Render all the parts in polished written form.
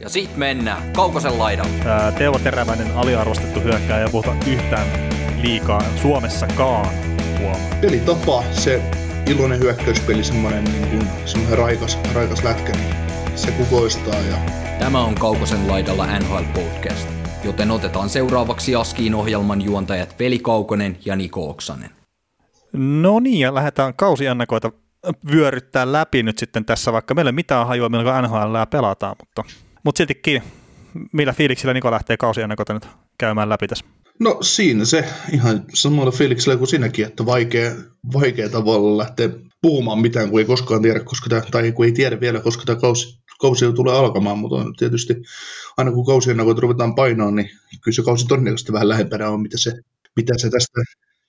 Ja sit mennään Kaukosen laidalle. Teo Teräväinen aliarvostettu hyökkääjä, ei puhuta yhtään liikaa Suomessakaan. Pelitapa, se iloinen hyökkäyspeli, semmoinen niin raikas lätkä, niin se kukoistaa. Ja... Tämä on Kaukosen laidalla NHL Podcast, joten otetaan seuraavaksi Askiin ohjelman juontajat Veli Kaukonen ja Niko Oksanen. No niin, ja lähdetään kausiennakoita vyöryttää läpi nyt sitten tässä, vaikka meillä ei mitään hajua, milloin NHL:ää pelataan, mutta siltikin, millä fiiliksillä Niko lähtee kausiennakoita nyt käymään läpi tässä? No siinä se, ihan samalla fiiliksellä kuin sinäkin, että vaikea tavalla lähteä puhumaan mitään, kun ei koskaan tiedä, koska tämä kausi tulee alkamaan, mutta on tietysti aina kun kausiennakoita ruvetaan painoon, niin kyllä se kausi todennäköisesti vähän lähempänä on, mitä se tästä...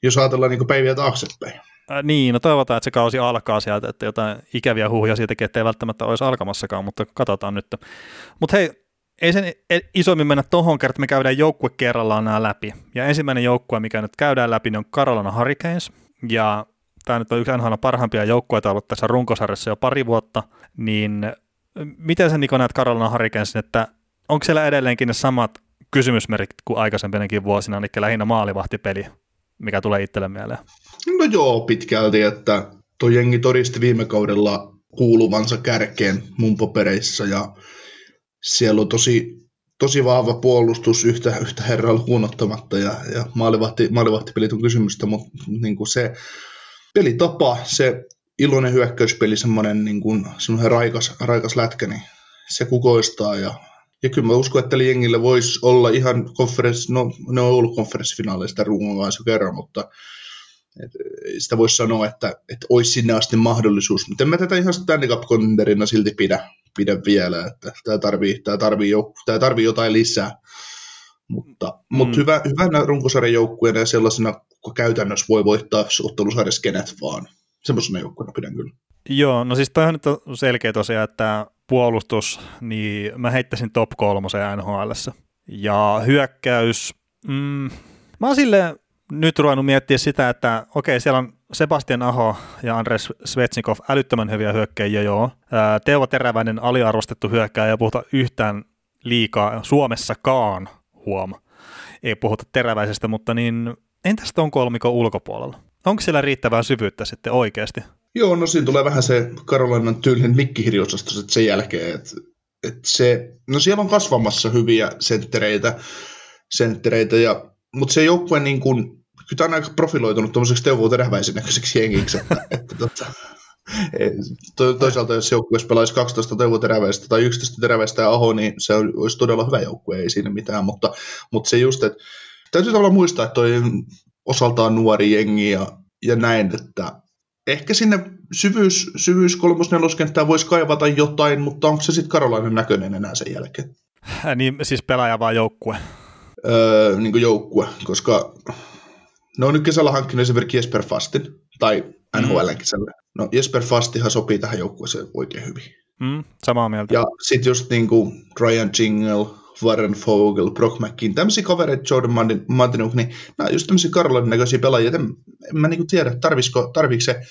Jos ajatellaan niin päiviä taaksepäin. Niin, no toivotaan, että se kausi alkaa sieltä, että jotain ikäviä huhuja siitäkin, ettei välttämättä olisi alkamassakaan, mutta katsotaan nyt. Mutta hei, ei sen isoimmin mennä tohon kertaan, me käydään joukkue kerrallaan nämä läpi. Ja ensimmäinen joukkue, mikä nyt käydään läpi, niin on Carolina Hurricanes. Ja tämä nyt on yksi NHL:n parhaimpia joukkueita ollut tässä runkosarjassa jo pari vuotta. Niin miten sä Niko näet Carolina Hurricanesin, että onko siellä edelleenkin ne samat kysymysmerkit kuin aikaisempinakin vuosina, eli lähinnä maalivahtipeli? Mikä tulee itselle mieleen? No joo, pitkälti, että tuo jengi todisti viime kaudella kuuluvansa kärkeen mun papereissa, ja siellä on tosi vahva puolustus yhtä herralla huonottamatta, ja maalivahtipelit on kysymystä, mutta niin kuin se pelitapa, se iloinen hyökkäyspeli, semmoinen niin kuin raikas lätkä, niin se kukoistaa, ja kyllä mä uskon, että jengillä voisi olla ihan ne on ollut konferenssifinaaleista rungovaansa kerran, mutta sitä voisi sanoa, että olisi sinne asti mahdollisuus. Mutta en mä tätä ihan Stanley Cup-konterina silti pidä vielä, että tämä tarvii jotain lisää. Mutta hyvänä runkosarjan joukkueena ja sellaisena, kun käytännössä voi voittaa ottelusarjassa kenet vaan. Semmoisena joukkueena pidän kyllä. Joo, no siis toihan nyt on selkeä tosiaan, että puolustus, niin mä heittäisin top 3 NHL:ssä. Ja hyökkäys, mä oon silleen nyt ruvennut miettiä sitä, että okei, siellä on Sebastian Aho ja Andrei Svetshnikov älyttömän hyviä hyökkäjiä, joo. Teo Teräväinen aliarvostettu hyökkääjä, ei puhuta yhtään liikaa Suomessakaan, ei puhuta Teräväisestä, mutta niin entäs ton kolmikon ulkopuolella? Onko siellä riittävää syvyyttä sitten oikeasti? Joo, no siinä tulee vähän se Karolainan tyylinen mikkihirjoitsasto sitten sen jälkeen, että se, no siellä on kasvamassa hyviä senttereitä mutta se joukkue niin kuin, kyllä tämä on aika profiloitunut tuommoiseksi Teuvo Teräväisen näköiseksi jengiksi, toisaalta jos joukkue pelaisi 12 Teuvo Teräväistä tai 11 Teräväistä ja Aho, niin se olisi todella hyvä joukkue, ei siinä mitään, mutta se just, että täytyy tavallaan muistaa, että toi osaltaan nuori jengi ja näin, että ehkä sinne syvyys 3-4-kenttää voisi kaivata jotain, mutta onko se sitten Karolainen näköinen enää sen jälkeen? Niin siis pelaaja vai joukkue? Niin kuin joukkue, koska ne on nyt kesällä hankkinut esimerkiksi Jesper Fastin, tai NHL:n kesällä. No Jesper Fastihan sopii tähän joukkueeseen oikein hyvin. Samaa mieltä. Ja sitten just niin kuin Ryan Dzingel, Warren Foegele, Brock McGinn, tämmöisiä kavereita, Jordan Martinook, niin nämä just tämmöisiä Karolainen näköisiä pelaajia, en mä niinku tiedä, tarviiko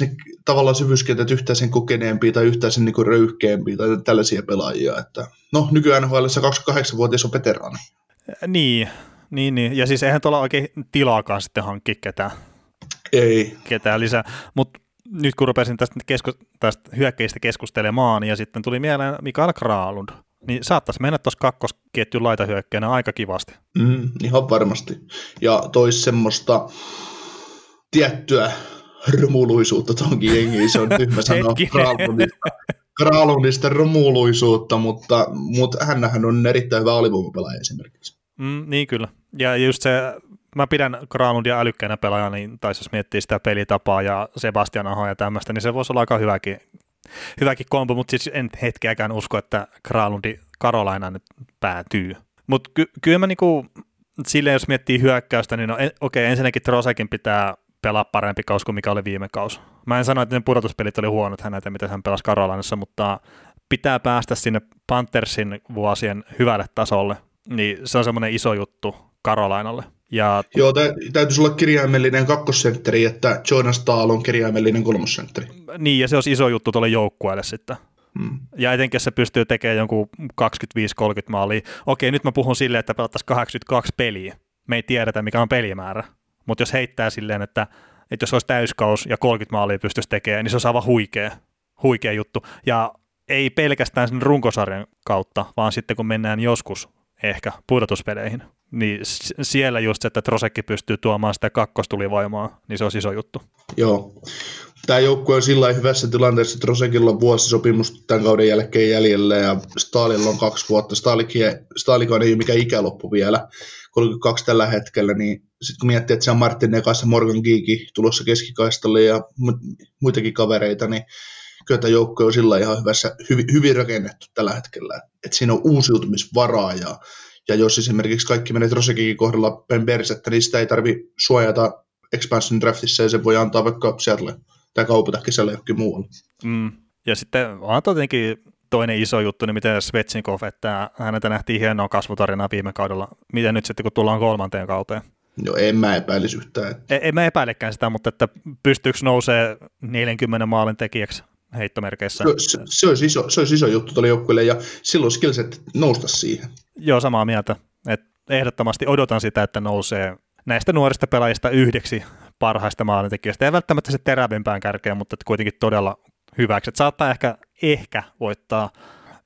ne tavallaan syvyyskentät yhtään sen kokeneempia tai yhtään sen niinku röyhkeämpiä tai tällaisia pelaajia, että no nykyään NHL:ssä 28-vuotias on veteraani. Niin, ja siis eihän tuolla oikein tilaakaan sitten hankkia ketään lisää, mutta nyt kun rupesin tästä hyökkäistä keskustelemaan ja sitten tuli mieleen Mikael Kralund. Niin saattaisi mennä tuossa kakkosketjun laitahyökkäjänä aika kivasti. Ihan varmasti. Ja toisi semmoista tiettyä romuluisuutta tuonkin jengiin. Se on tyhmä sanoa Kralundista romuluisuutta, mutta hänhän on erittäin hyvä alivoimapelaaja esimerkiksi. Niin kyllä. Ja just se, mä pidän Kralundia älykkäänä pelaajana, niin, tai jos miettii sitä pelitapaa ja Sebastian Ahoa ja tämmöistä, niin se voisi olla aika hyväkin kompo, mutta siis en hetkeäkään usko, että Kralundi Karolaina nyt päätyy. Mutta kyllä mä niinku, silleen jos miettii hyökkäystä, niin no, okei, ensinnäkin Trocheckin pitää pelaa parempi kausi kuin mikä oli viime kausi. Mä en sano, että ne pudotuspelit oli huonot häneltä, mitä hän pelasi Karolainassa, mutta pitää päästä sinne Panthersin vuosien hyvälle tasolle, niin se on semmoinen iso juttu Karolainalle. Ja... Joo, täytyisi olla kirjaimellinen kakkosentteri, että Jonas Taal on kirjaimellinen kolmosentteri. Niin, ja se olisi iso juttu tuolle joukkueelle sitten. Ja etenkin, jos se pystyy tekemään jonkun 25-30 maalia. Okei, nyt mä puhun silleen, että pelattaisiin 82 peliä. Me ei tiedetä, mikä on pelimäärä. Mutta jos heittää silleen, että jos olisi täyskaus ja 30 maalia pystyisi tekemään, niin se on aivan huikea juttu. Ja ei pelkästään sen runkosarjan kautta, vaan sitten kun mennään joskus ehkä pudotuspeleihin, niin siellä just se, että Trosekki pystyy tuomaan sitä kakkostulivoimaa, niin se on iso juttu. Joo. Tämä joukkue on sillä hyvässä tilanteessa, että Trosekilla on vuosisopimus tämän kauden jälkeen jäljellä ja Staalilla on 2 vuotta. Staalikaan ei ole mikään ikäloppu vielä, 32 tällä hetkellä, niin sitten kun miettii, että se on Martinen kanssa Morgan Geeky tulossa keskikaistalle ja muitakin kavereita, niin kyllä tämä joukko on sillä ihan hyvässä, hyvin rakennettu tällä hetkellä. Että siinä on uusiutumisvaraa ja jos esimerkiksi kaikki menee Trosekin kohdalla päin persettä, niin sitä ei tarvitse suojata expansion draftissa ja se voi antaa vaikka Seattle tai kaupata kesällä johonkin muualle. Ja sitten on tietenkin toinen iso juttu, niin miten Svetshnikov, että häneltä nähtiin hienoa kasvutarinaa viime kaudella. Miten nyt sitten, kun tullaan 3. kauteen? No en mä epäilisi yhtään. En mä epäilekään sitä, mutta että pystyykö nousee 40 maalin tekijäksi? Heittomerkeissä. Se olisi iso juttu tuolle joukkueelle ja silloin skillset nousta siihen. Joo, samaa mieltä. Et ehdottomasti odotan sitä, että nousee näistä nuorista pelaajista 1 parhaista maalintekijöistä. Ei välttämättä se terävimpään kärkeen, mutta kuitenkin todella hyväksi. Et saattaa ehkä voittaa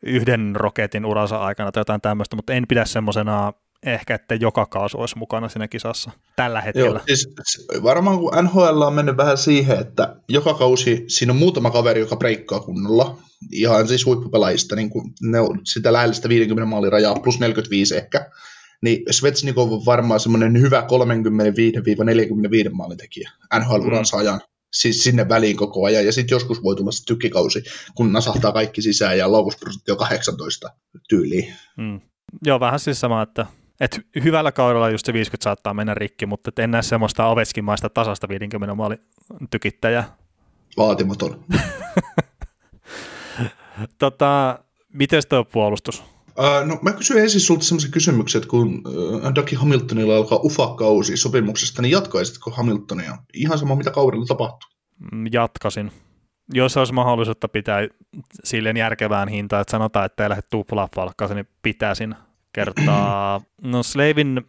1 roketin uransa aikana tai jotain tämmöistä, mutta en pidä semmoisena ehkä, että joka kaasu olisi mukana siinä kisassa tällä hetkellä. Joo, siis varmaan kun NHL on mennyt vähän siihen, että joka kausi siinä on muutama kaveri, joka breikkaa kunnolla. Ihan siis huippupelaajista, niin kuin ne on sitä lähellä sitä 50 maalin rajaa, plus 45 ehkä. Niin Svetshnikov on varmaan semmoinen hyvä 35-45 maalin tekijä NHL-uransa ajan. Siis sinne väliin koko ajan, ja sitten joskus voi tulla se tykkikausi, kun nasahtaa kaikki sisään ja laukusprosentti on 18 tyyliin. Joo, vähän siis sama, että hyvällä kaudella just se 50 saattaa mennä rikki, mutta en näe semmoista Ovechkin-maista tasasta 50 maali tykittäjää. Vaatimaton. Miten tuo puolustus? No mä kysyin ensin sulta semmoisen kysymyksen, että kun Dougie Hamiltonilla alkaa ufa-kausi sopimuksesta, niin jatkaisitko Hamiltonia? Ihan sama, mitä kaudella tapahtuu. Jatkasin. Jos olisi mahdollisuutta pitää silleen järkevään hintaan, että sanotaan, että ei lähde tuplapalkkaansa, niin pitäisin. Kertaa. No Slavin,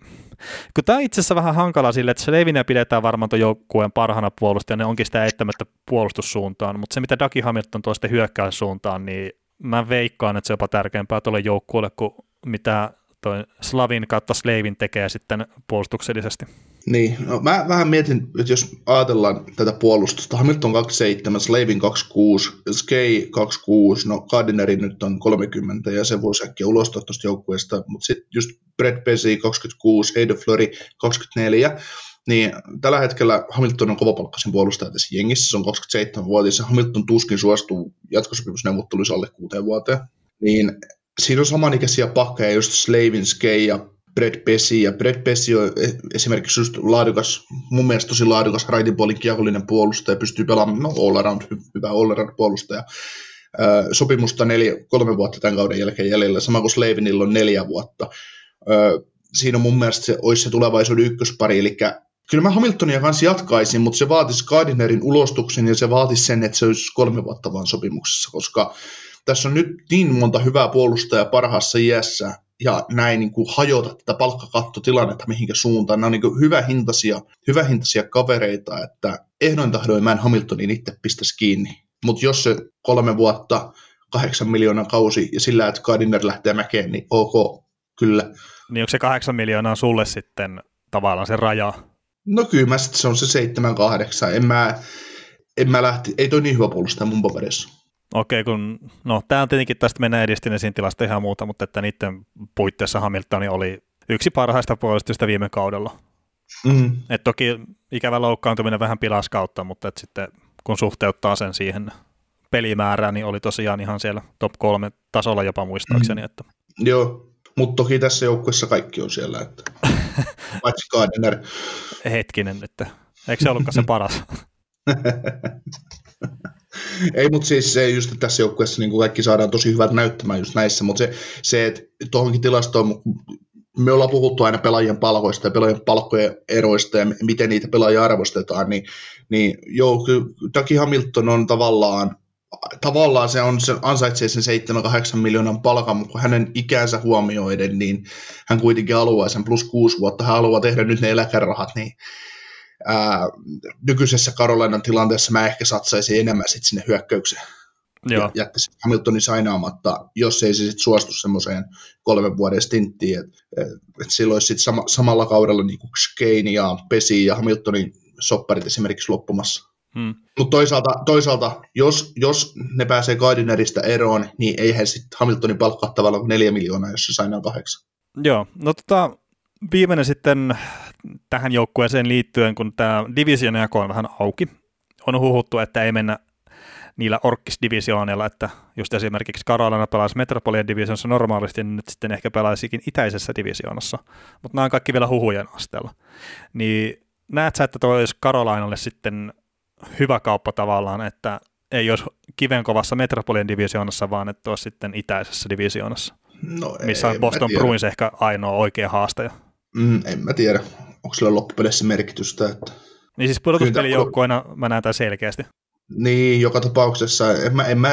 kun tämä on itse asiassa vähän hankalaa sille, että Slavinia pidetään varmaan tuon joukkueen parhaana puolustajana, ne onkin sitä eittämättä puolustussuuntaan, mutta se mitä Dougie Hamilton tuo sitten hyökkäyssuuntaan, niin mä veikkaan, että se on jopa tärkeämpää tuolle joukkueelle kuin mitä toi Slavin kautta Slavin tekee sitten puolustuksellisesti. Niin, no, mä vähän mietin, että jos ajatellaan tätä puolustusta, Hamilton 27, Slavin 26, Skei 26, no Gardineri nyt on 30 ja se voisi äkkiä ulostaa tuosta joukkueesta, mutta sitten just Brett Pesce 26, Ada Fleury 24, niin tällä hetkellä Hamilton on kovapalkkaisen puolustaja tässä jengissä, se on 27-vuotias ja Hamilton tuskin suostuu jatkosopimusneuvotteluissa alle 6 vuoteen, niin siinä on samanikäisiä pakkeja, just Slavin, Skei ja Brett Pesce, ja Brett Pesce on esimerkiksi just laadukas, mun mielestä tosi laadukas raitin puolin kiekollinen puolustaja, pystyy pelaamaan, no all-around, hyvä all-around puolustaja. Sopimusta 3 vuotta tämän kauden jälkeen jäljellä, sama kuin Slavinilla on 4 vuotta. Siinä mun mielestä se olisi se tulevaisuuden ykköspari, eli kyllä mä Hamiltonia kanssa jatkaisin, mutta se vaatisi Gardinerin ulostuksen ja se vaatisi sen, että se olisi 3 vuotta vaan sopimuksessa, koska tässä on nyt niin monta hyvää puolustajaa parhaassa iässä, ja näin niin kuin hajota tätä palkkakattotilannetta mihinkä suuntaan. Nämä on niin kuin hyvähintaisia kavereita, että ehdoin tahdoin mä en Hamiltonin itse pistäisi kiinni. Mutta jos se 3 vuotta, 8 miljoonan kausi ja sillä, että Gardiner lähtee mäkeen, niin ok, kyllä. Niin onko se 8 miljoonaa sulle sitten tavallaan se raja? No kyllä mä sitten se on se 7-8. En mä lähti, ei toi niin hyvä puolustaa mun paperissa. Okei, tämä on tietenkin tästä mennään edistyneisiin tilasta ihan muuta, mutta että niiden puitteissa Hamiltoni oli yksi parhaista puolustusta viime kaudella. Mm. Et toki ikävä loukkaantuminen vähän pilas kautta, mutta et sitten kun suhteuttaa sen siihen pelimäärään, niin oli tosiaan ihan siellä top 3 tasolla jopa muistaakseni. Että. Joo, mutta toki tässä joukkueessa kaikki on siellä. Että. Hetkinen, että eikö se ollutkaan se paras? Ei, mutta siis se just tässä joukkueessa niin kaikki saadaan tosi hyvältä näyttämään just näissä, mutta se että tuohonkin tilastoon, me ollaan puhuttu aina pelaajien palkoista ja pelaajien palkkojen eroista ja miten niitä pelaajia arvostetaan, niin Dougie Hamilton on tavallaan tavallaan se on, se ansaitsee sen 7-8 miljoonan palkan, mutta kun hänen ikänsä huomioiden, niin hän kuitenkin haluaa sen plus 6 vuotta, hän haluaa tehdä nyt ne eläkerahat, niin nykyisessä Carolinan tilanteessa mä ehkä satsaisin enemmän sit sinne hyökkäykseen. Joo. Jättäisin Hamiltonin sainaamatta, jos ei se sitten suostu semmoiseen 3 vuoden stinttiin, että silloin olisi sitten samalla kaudella niin kuin Kane ja Pesci ja Hamiltonin sopparit esimerkiksi loppumassa. Mutta toisaalta jos ne pääsee Gardinerista eroon, niin eihän sitten Hamiltonin palkkaa tavallaan 4 miljoonaa, jos se sainaa 8. Joo, no viimeinen sitten tähän joukkueeseen liittyen, kun tämä divisioonajako on vähän auki, on huhuttu, että ei mennä niillä orkkisdivisioonilla, että just esimerkiksi Karolana pelaisi Metropolian divisioonassa normaalisti, niin nyt sitten ehkä pelaisikin itäisessä divisioonassa, mutta nämä on kaikki vielä huhujen asteella. Niin näet sä, että tuo olisi Karolainalle sitten hyvä kauppa tavallaan, että ei olisi kivenkovassa Metropolian divisioonassa, vaan että olisi sitten itäisessä divisioonassa, no, missä on Boston Bruins ehkä ainoa oikea haastaja. En mä tiedä, onko sillä loppupeleissä merkitystä. Että... Niin siis pudotuspelijoukkoina mä näen tämän selkeästi. Niin, joka tapauksessa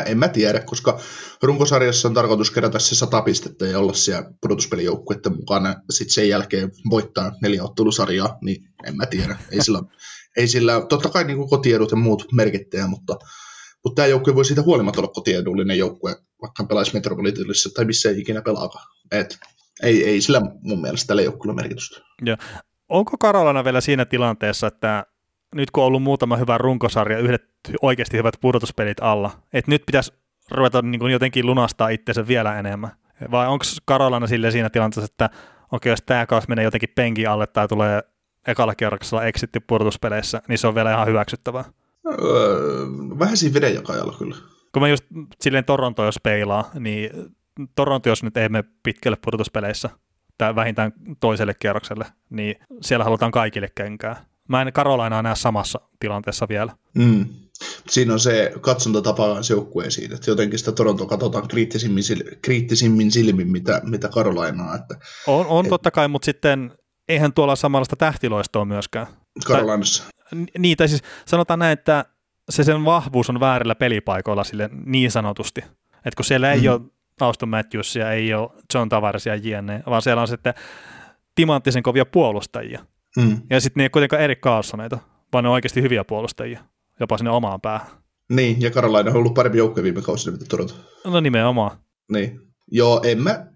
en mä tiedä, koska runkosarjassa on tarkoitus kerätä se 100 pistettä ja olla siellä pudotuspelijoukkuiden mukana. Sitten sen jälkeen voittaa 4 ottelusarjaa, niin en mä tiedä. Ei sillä totta kai niin kotiedut ja muut merkittäjä, mutta tämä joukkue voi siitä huolimatta olla kotiedullinen joukkue, vaikka pelaisi Metropolitilissa tai missä ei ikinä pelaakaan. Ei sillä mun mielestä tällä joukkueella merkitystä. Ja. Onko Karolana vielä siinä tilanteessa, että nyt kun on ollut muutama hyvä runkosarja, yhdet oikeasti hyvät pudotuspelit alla, että nyt pitäisi ruveta niin kuin jotenkin lunastaa itsensä vielä enemmän? Vai onko Karolana sille siinä tilanteessa, että okei, jos tämä kausi menee jotenkin penkin alle tai tulee ekalla kierroksella exitti pudotuspeleissä, niin se on vielä ihan hyväksyttävää? Vähän siinä vedenjakajalla kyllä. Kun mä just silleen Toronto jos peilaa, niin Toronto jos nyt ei mene pitkälle pudotuspeleissä tai vähintään toiselle kierrokselle, niin siellä halutaan kaikille kenkää. Mä en Karolainaa näe samassa tilanteessa vielä. Siinä on se katsontatapa joukkueisiin, että jotenkin sitä Torontoa katsotaan kriittisimmin silmin, mitä Karolainaa. Että, on totta kai, mutta sitten eihän tuolla samanlaista tähtiloistoa myöskään. Karolainassa. Niin, tai siis sanotaan näin, että se sen vahvuus on väärillä pelipaikoilla sille niin sanotusti. Että kun siellä ei ole Auston Matthewsia, ei ole John Tavarsia jne, vaan siellä on sitten timanttisen kovia puolustajia. Ja sitten ne ei kuitenkaan eri Carlsoneita, vaan ne on oikeasti hyviä puolustajia, jopa sinne omaan päähän. Niin, ja Carolina on ollut parempi joukkue viime kausina, mitä Toronto. No nimenomaan. Niin. Joo,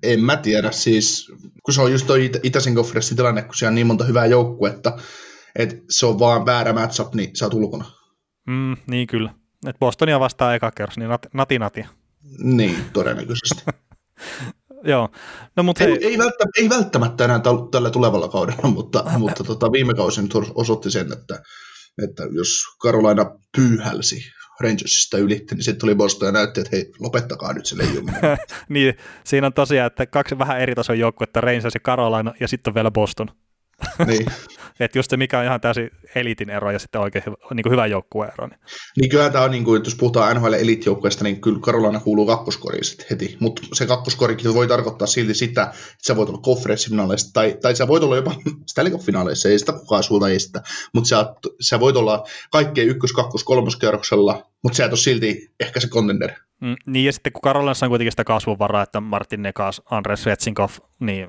en mä tiedä, siis kun se on just tuo itäisen konferenssin tilanne, kun siellä on niin monta hyvää joukkuetta, että se on vaan väärä matchup, niin sä oot ulkona. Niin kyllä. Et Bostonia vastaa eka kerros, niin nati. Niin, todennäköisesti. Joo. No, mutta ei välttämättä enää tällä tulevalla kaudella, mutta viime kausin osoitti sen, että jos Carolina pyyhälsi Rangersista ylitti, niin sitten tuli Boston ja näytti, että hei, lopettakaa nyt se leijuminen. Niin, siinä on tosiaan, että 2 vähän eri tason joukkuetta, Rangers ja Carolina, ja sitten on vielä Boston. Niin. Että just se, mikä on ihan täysin eliitin ero ja sitten oikein niin hyvä joukkueen ero. Niin kyllähän tämä on, niin kuin, jos puhutaan NHL eliittijoukkueesta, niin kyllä Carolina kuuluu kakkoskoriin sitten heti. Mutta se kakkoskorikin voi tarkoittaa silti sitä, että sä voit olla konferenssifinaaleissa tai sä voit olla jopa Stanley Cup-finaaleissa, ei sitä kukaan suuta estä. Mutta sä voit olla kaikkeen ykkös-, kakkos-, kolmoskierroksella, mutta sä et ole silti ehkä se contender. Niin ja sitten kun Carolinassa on kuitenkin sitä kasvunvaraa, että Martin Nekas, Andrei Svetshnikov, niin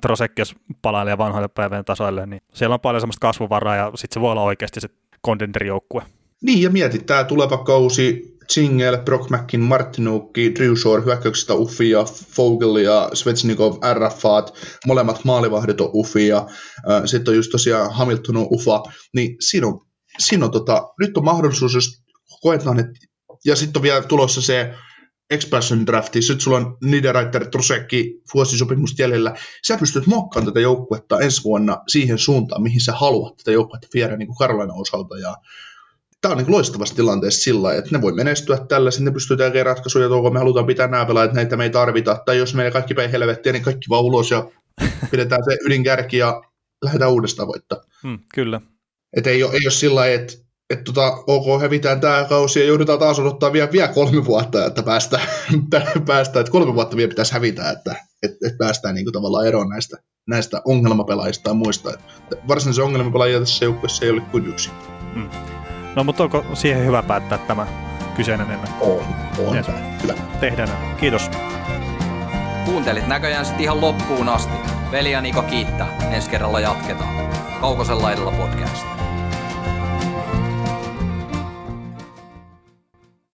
Trocheck jos palailee vanhoille päivän tasoille, niin siellä on paljon semmoista kasvunvaraa ja sitten se voi olla oikeasti se contender-joukkue. Niin ja mieti, tämä tuleva kausi, Dzingel, Brock McGinn, Martinook, Drew Shore, hyökkäyksistä Uffia, Foegele ja Svetsnikov, RFAt, molemmat maalivahdit on Uffia, sitten on just tosiaan Hamilton on Ufa, niin nyt on mahdollisuus, jos koetaan, että ja sitten on vielä tulossa se expansion drafti, sitten sulla on Niederreiter, Trosekki, vuosisopimus jäljellä. Sä pystyt muokkaamaan tätä joukkuetta ensi vuonna siihen suuntaan, mihin sä haluat tätä joukkuetta viedä niin kuin Carolinan osalta. Ja tämä on niin loistavassa tilanteessa sillä lailla, että ne voi menestyä tällä, sitten ne pystyy tekemään ratkaisuja, että me halutaan pitää nämä pelaajat, että näitä me ei tarvita. Tai jos meidän kaikki päin helvettiä, niin kaikki vaan ulos ja pidetään se ydinkärki ja lähdetään uudestaan voittamaan. Kyllä. Että ei ole sillä lailla, että OK, hävitään tämä kausi ja joudutaan taas odottaa vielä 3 vuotta, että päästään että 3 vuotta vielä pitäisi hävitä, että päästään niin kuin tavallaan eroon näistä ongelmapelaajista ja muista. Varsinaisia ongelmapelaajia tässä joukkueessa ei ole kuin yksi. No, mutta onko siihen hyvä päättää tämä kyseinen ennakko. On yes. Hyvä. Tehdään. Kiitos. Kuuntelit näköjään sitten ihan loppuun asti. Veli ja Niko kiittää. Ensi kerralla jatketaan. Kaukosella edellä podcast.